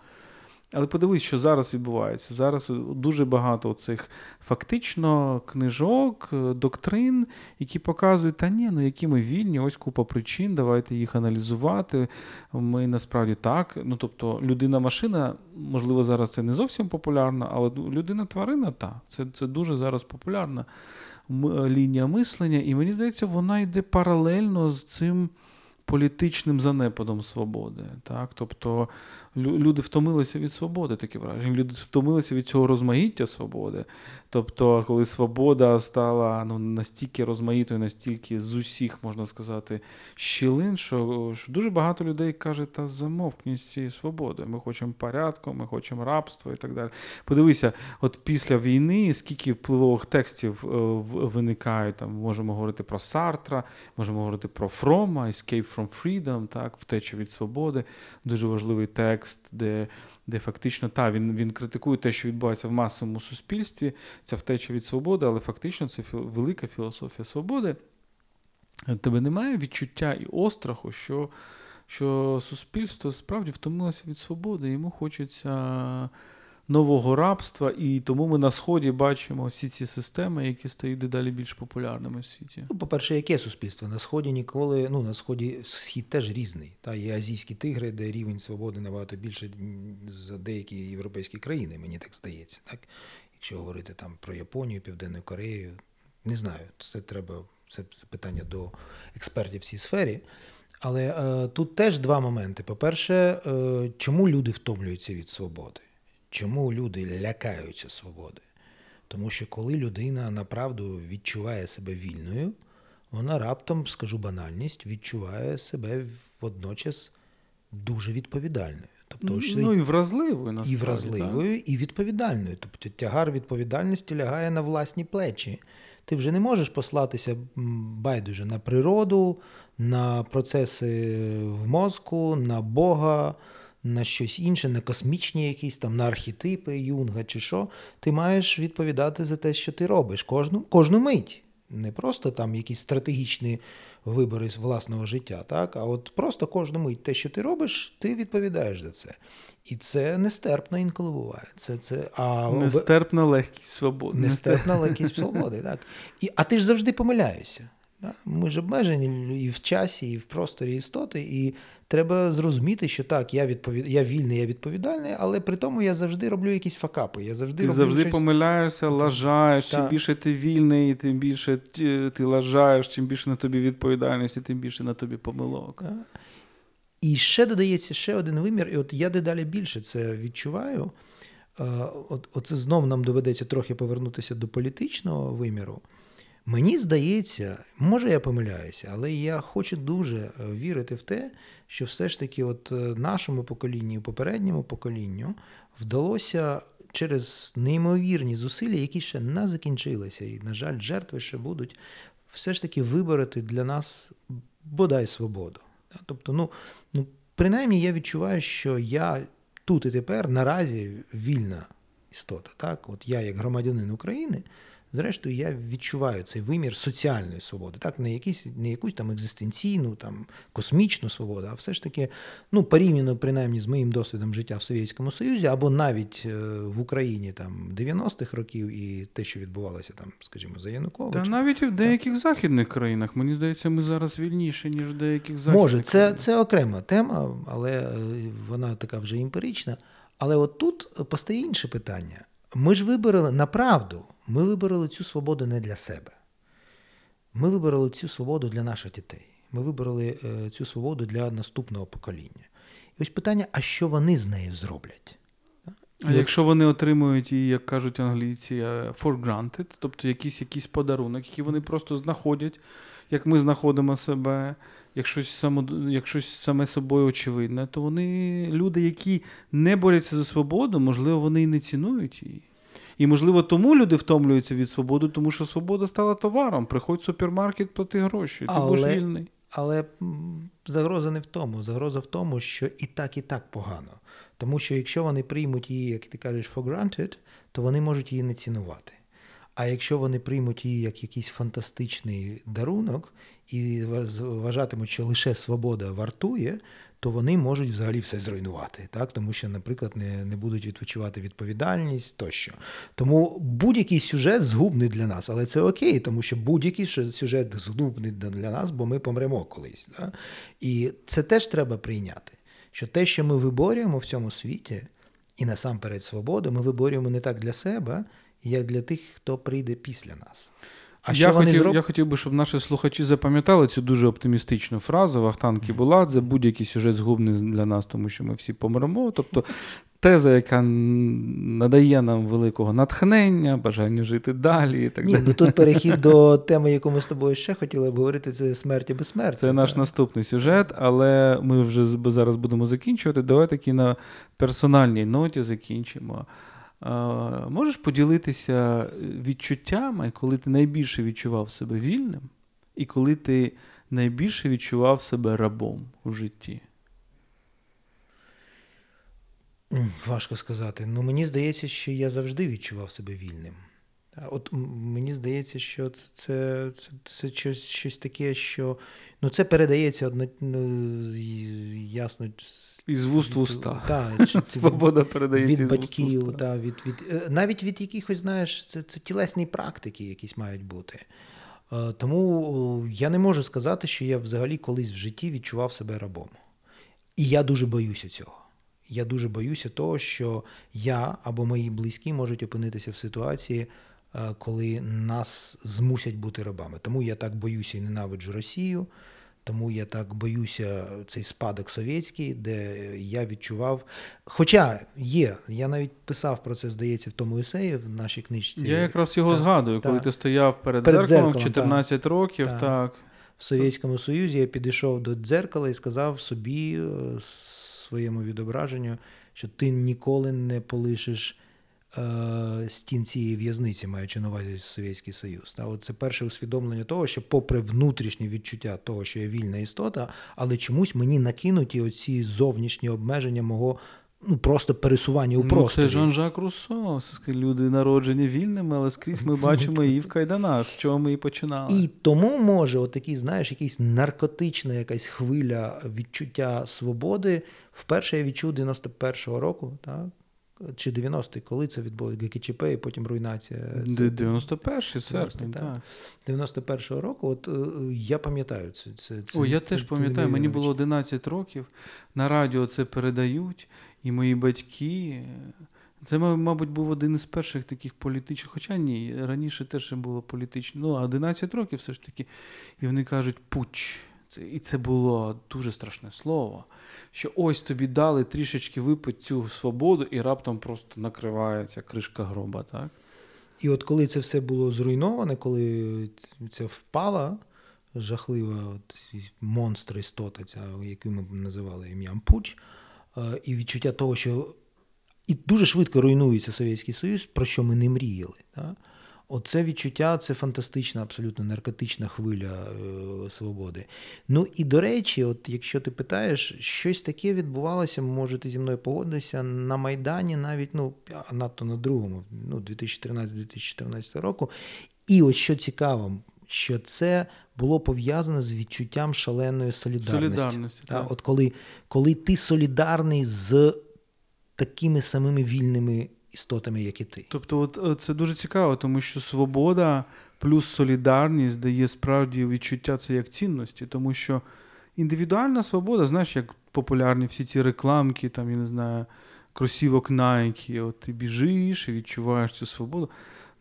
Але подивись, що зараз відбувається. Зараз дуже багато цих фактично книжок, доктрин, які показують, які ми вільні, ось купа причин, давайте їх аналізувати. Ми насправді так. Тобто людина-машина, можливо, зараз це не зовсім популярно, але людина-тварина, це дуже зараз популярна лінія мислення. І мені здається, вона йде паралельно з цим політичним занепадом свободи. Так? Тобто люди втомилися від свободи, таке враження. Люди втомилися від цього розмаїття свободи. Тобто, коли свобода стала настільки розмаїтою, настільки з усіх, можна сказати, щілин, що дуже багато людей каже, замовкніть з цієї свободи. Ми хочемо порядку, ми хочемо рабства і так далі. Подивися, от після війни скільки впливових текстів виникає. Там можемо говорити про Сартра, можемо говорити про Фрома, Escape from Freedom, так, втеча від свободи. Дуже важливий текст, де фактично, він критикує те, що відбувається в масовому суспільстві, ця втеча від свободи, але фактично це велика філософія свободи. Тебе немає відчуття і остраху, що суспільство справді втомилося від свободи, йому хочеться нового рабства, і тому ми на Сході бачимо всі ці системи, які стають дедалі більш популярними в світі. По-перше, яке суспільство? На Сході ніколи, на Сході Схід теж різний. Є азійські тигри, де рівень свободи набагато більше за деякі європейські країни, мені так здається. Так? Якщо говорити там про Японію, Південну Корею, не знаю, це питання до експертів в цій сфері. Але тут теж два моменти. По-перше, чому люди втомлюються від свободи? Чому люди лякаються свободи? Тому що коли людина направду відчуває себе вільною, вона раптом, скажу банальність, відчуває себе водночас дуже відповідальною. Тобто, і вразливою, насправді. І вразливою, і відповідальною. Тобто тягар відповідальності лягає на власні плечі. Ти вже не можеш послатися байдуже на природу, на процеси в мозку, на Бога, на щось інше, на космічні якісь, на архетипи Юнга чи що. Ти маєш відповідати за те, що ти робиш кожну мить. Не просто якісь стратегічні вибори з власного життя, так? А от просто кожну мить те, що ти робиш, ти відповідаєш за це. І це нестерпно інколи буває. Нестерпна легкість свободи. Нестерпна легкість свободи, так. А ти ж завжди помиляєшся. Так? Ми ж обмежені і в часі, і в просторі істоти, і треба зрозуміти, що так, я вільний, я відповідальний, але при тому я завжди роблю якісь факапи. Ти завжди помиляєшся, лажаєш, чим більше ти вільний, тим більше ти лажаєш, чим більше на тобі відповідальності, тим більше на тобі помилок. Так. І ще додається ще один вимір, і от я дедалі більше це відчуваю. оце знов нам доведеться трохи повернутися до політичного виміру. Мені здається, може я помиляюся, але я хочу дуже вірити в те, що все ж таки от нашому поколінню, попередньому поколінню вдалося через неймовірні зусилля, які ще не закінчилися, і, на жаль, жертви ще будуть, все ж таки вибороти для нас бодай свободу. Тобто, ну принаймні я відчуваю, що я тут і тепер наразі вільна істота. Так? От я як громадянин України, зрештою, я відчуваю цей вимір соціальної свободи, так, не якусь там екзистенційну, там, космічну свободу, а все ж таки, ну, порівняно, принаймні, з моїм досвідом життя в Совєтському Союзі, або навіть в Україні там 90-х років і те, що відбувалося там, скажімо, за Януковича. Та навіть і в деяких західних країнах, мені здається, ми зараз вільніші, ніж в деяких західних. Може, це окрема тема, але вона така вже емпірична. Але от тут постає інше питання. Ми ж вибороли, направду, ми вибороли цю свободу не для себе. Ми вибороли цю свободу для наших дітей. Ми вибороли цю свободу для наступного покоління. І ось питання, а що вони з нею зроблять? А якщо вони отримують її, як кажуть англійці, for granted, тобто якийсь подарунок, який вони просто знаходять, як ми знаходимо себе, як щось саме собою очевидне, то вони, люди, які не борються за свободу, можливо, вони і не цінують її. І, можливо, тому люди втомлюються від свободи, тому що свобода стала товаром. Приходь в супермаркет, плати гроші, ти будеш вільний. Але загроза не в тому. Загроза в тому, що і так погано. Тому що якщо вони приймуть її, як ти кажеш, for granted, то вони можуть її не цінувати. А якщо вони приймуть її як якийсь фантастичний дарунок і вважатимуть, що лише свобода вартує, то вони можуть взагалі все зруйнувати, так? Тому що, наприклад, не будуть відпочивати відповідальність тощо. Тому будь-який сюжет згубний для нас, але це окей, тому що будь-який сюжет згубний для нас, бо ми помремо колись. Да? І це теж треба прийняти, що те, що ми виборюємо в цьому світі, і насамперед свободу, ми виборюємо не так для себе, як для тих, хто прийде після нас. Я хотів би, щоб наші слухачі запам'ятали цю дуже оптимістичну фразу Вахтанг Кебуладзе: будь-який сюжет згубний для нас, тому що ми всі помремо. Тобто теза, яка надає нам великого натхнення, бажання жити далі і так далі. Ну тут перехід до теми, яку ми з тобою ще хотіли обговорити, це смерть і безсмертя. Це наш наступний сюжет, але ми вже зараз будемо закінчувати. Давай таки на персональній ноті закінчимо. Можеш поділитися відчуттями, коли ти найбільше відчував себе вільним і коли ти найбільше відчував себе рабом у житті? Важко сказати. Мені здається, що я завжди відчував себе вільним. От мені здається, що це щось таке, що... це передається ясно... Із вуст в уста. Свобода передається від батьків, навіть від якихось, знаєш, це тілесні практики якісь мають бути. Тому я не можу сказати, що я взагалі колись в житті відчував себе рабом. І я дуже боюся цього. Я дуже боюся того, що я або мої близькі можуть опинитися в ситуації, коли нас змусять бути рабами. Тому я так боюся і ненавиджу Росію, тому я так боюся цей спадок совєтський, де я відчував... Хоча є, я навіть писав про це, здається, в тому есеї, в нашій книжці. Я якраз його згадую, коли ти стояв перед дзеркалом в 14 років. Так. В Совєтському Союзі я підійшов до дзеркала і сказав собі, своєму відображенню, що ти ніколи не полишиш стін цієї в'язниці, маючи на увазі Совєтський Союз. От це перше усвідомлення того, що попри внутрішнє відчуття того, що я вільна істота, але чомусь мені накинуті оці зовнішні обмеження мого просто пересування у просторі. Це Жан-Жак Руссо. Люди народжені вільними, але скрізь ми бачимо її в кайданах, з чого ми і починали. І тому, може, отакий, знаєш, якийсь наркотична якась хвиля відчуття свободи. Вперше я відчув 91-го року, так? Чи 90-й, коли це відбулося, ГКЧП і потім руйнація. 91-й серпень, так. 91-го року, от я пам'ятаю це. Я теж пам'ятаю, мені було 11 років, на радіо це передають, і мої батьки... Це, мабуть, був один із перших таких політичних, хоча ні, раніше теж було політично, 11 років все ж таки, і вони кажуть, путч. І це було дуже страшне слово, що ось тобі дали трішечки випити цю свободу, і раптом просто накривається кришка гроба, так? І от коли це все було зруйноване, коли це впала жахлива монстр істота, ця, яку ми називали ім'ям Пуч, і відчуття того, що і дуже швидко руйнується Совєтський Союз, про що ми не мріяли, так? Оце відчуття, це фантастична, абсолютно наркотична хвиля свободи. Ну і, до речі, от якщо ти питаєш, щось таке відбувалося, може ти зі мною погодишся, на Майдані навіть, ну, надто на другому, ну, 2013-2014 року. І ось що цікаво, що це було пов'язано з відчуттям шаленої солідарності. Так? От коли ти солідарний з такими самими вільними істотами, як і ти. Тобто от, це дуже цікаво, тому що свобода плюс солідарність дає справді відчуття це як цінності, тому що індивідуальна свобода, знаєш, як популярні всі ці рекламки, там, я не знаю, кросівок Nike, от ти біжиш і відчуваєш цю свободу.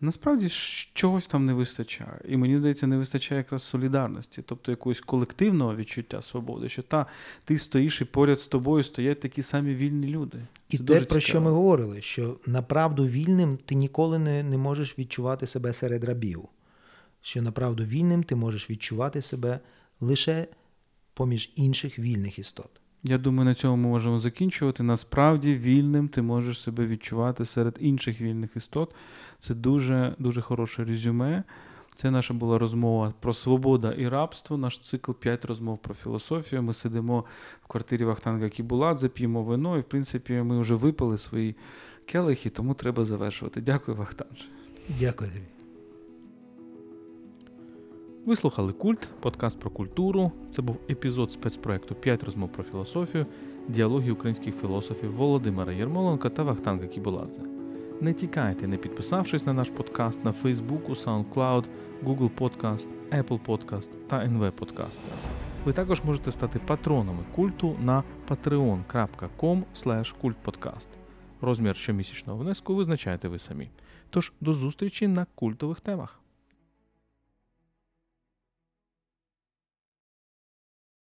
Насправді чогось там не вистачає. І мені здається, не вистачає якраз солідарності, тобто якогось колективного відчуття свободи, що ти стоїш і поряд з тобою стоять такі самі вільні люди. І це те, про що ми говорили, що направду вільним ти ніколи не можеш відчувати себе серед рабів. Що направду вільним ти можеш відчувати себе лише поміж інших вільних істот. Я думаю, на цьому ми можемо закінчувати. Насправді, вільним ти можеш себе відчувати серед інших вільних істот. Це дуже, дуже хороше резюме. Це наша була розмова про свободу і рабство, наш цикл 5 розмов про філософію. Ми сидимо в квартирі Вахтанга Кебуладзе, п'ємо вино, і, в принципі, ми вже випили свої келихи, тому треба завершувати. Дякую, Вахтанж. Дякую тобі. Ви слухали «Культ», подкаст про культуру. Це був епізод спецпроекту «5 розмов про філософію», діалоги українських філософів Володимира Єрмоленка та Вахтанга Кібуладзе. Не тікайте, не підписавшись на наш подкаст на Фейсбуку, SoundCloud, Google Podcast, Apple Podcast та NV Podcast. Ви також можете стати патронами «Культу» на patreon.com/kultpodcast. Розмір щомісячного внеску визначаєте ви самі. Тож до зустрічі на культових темах.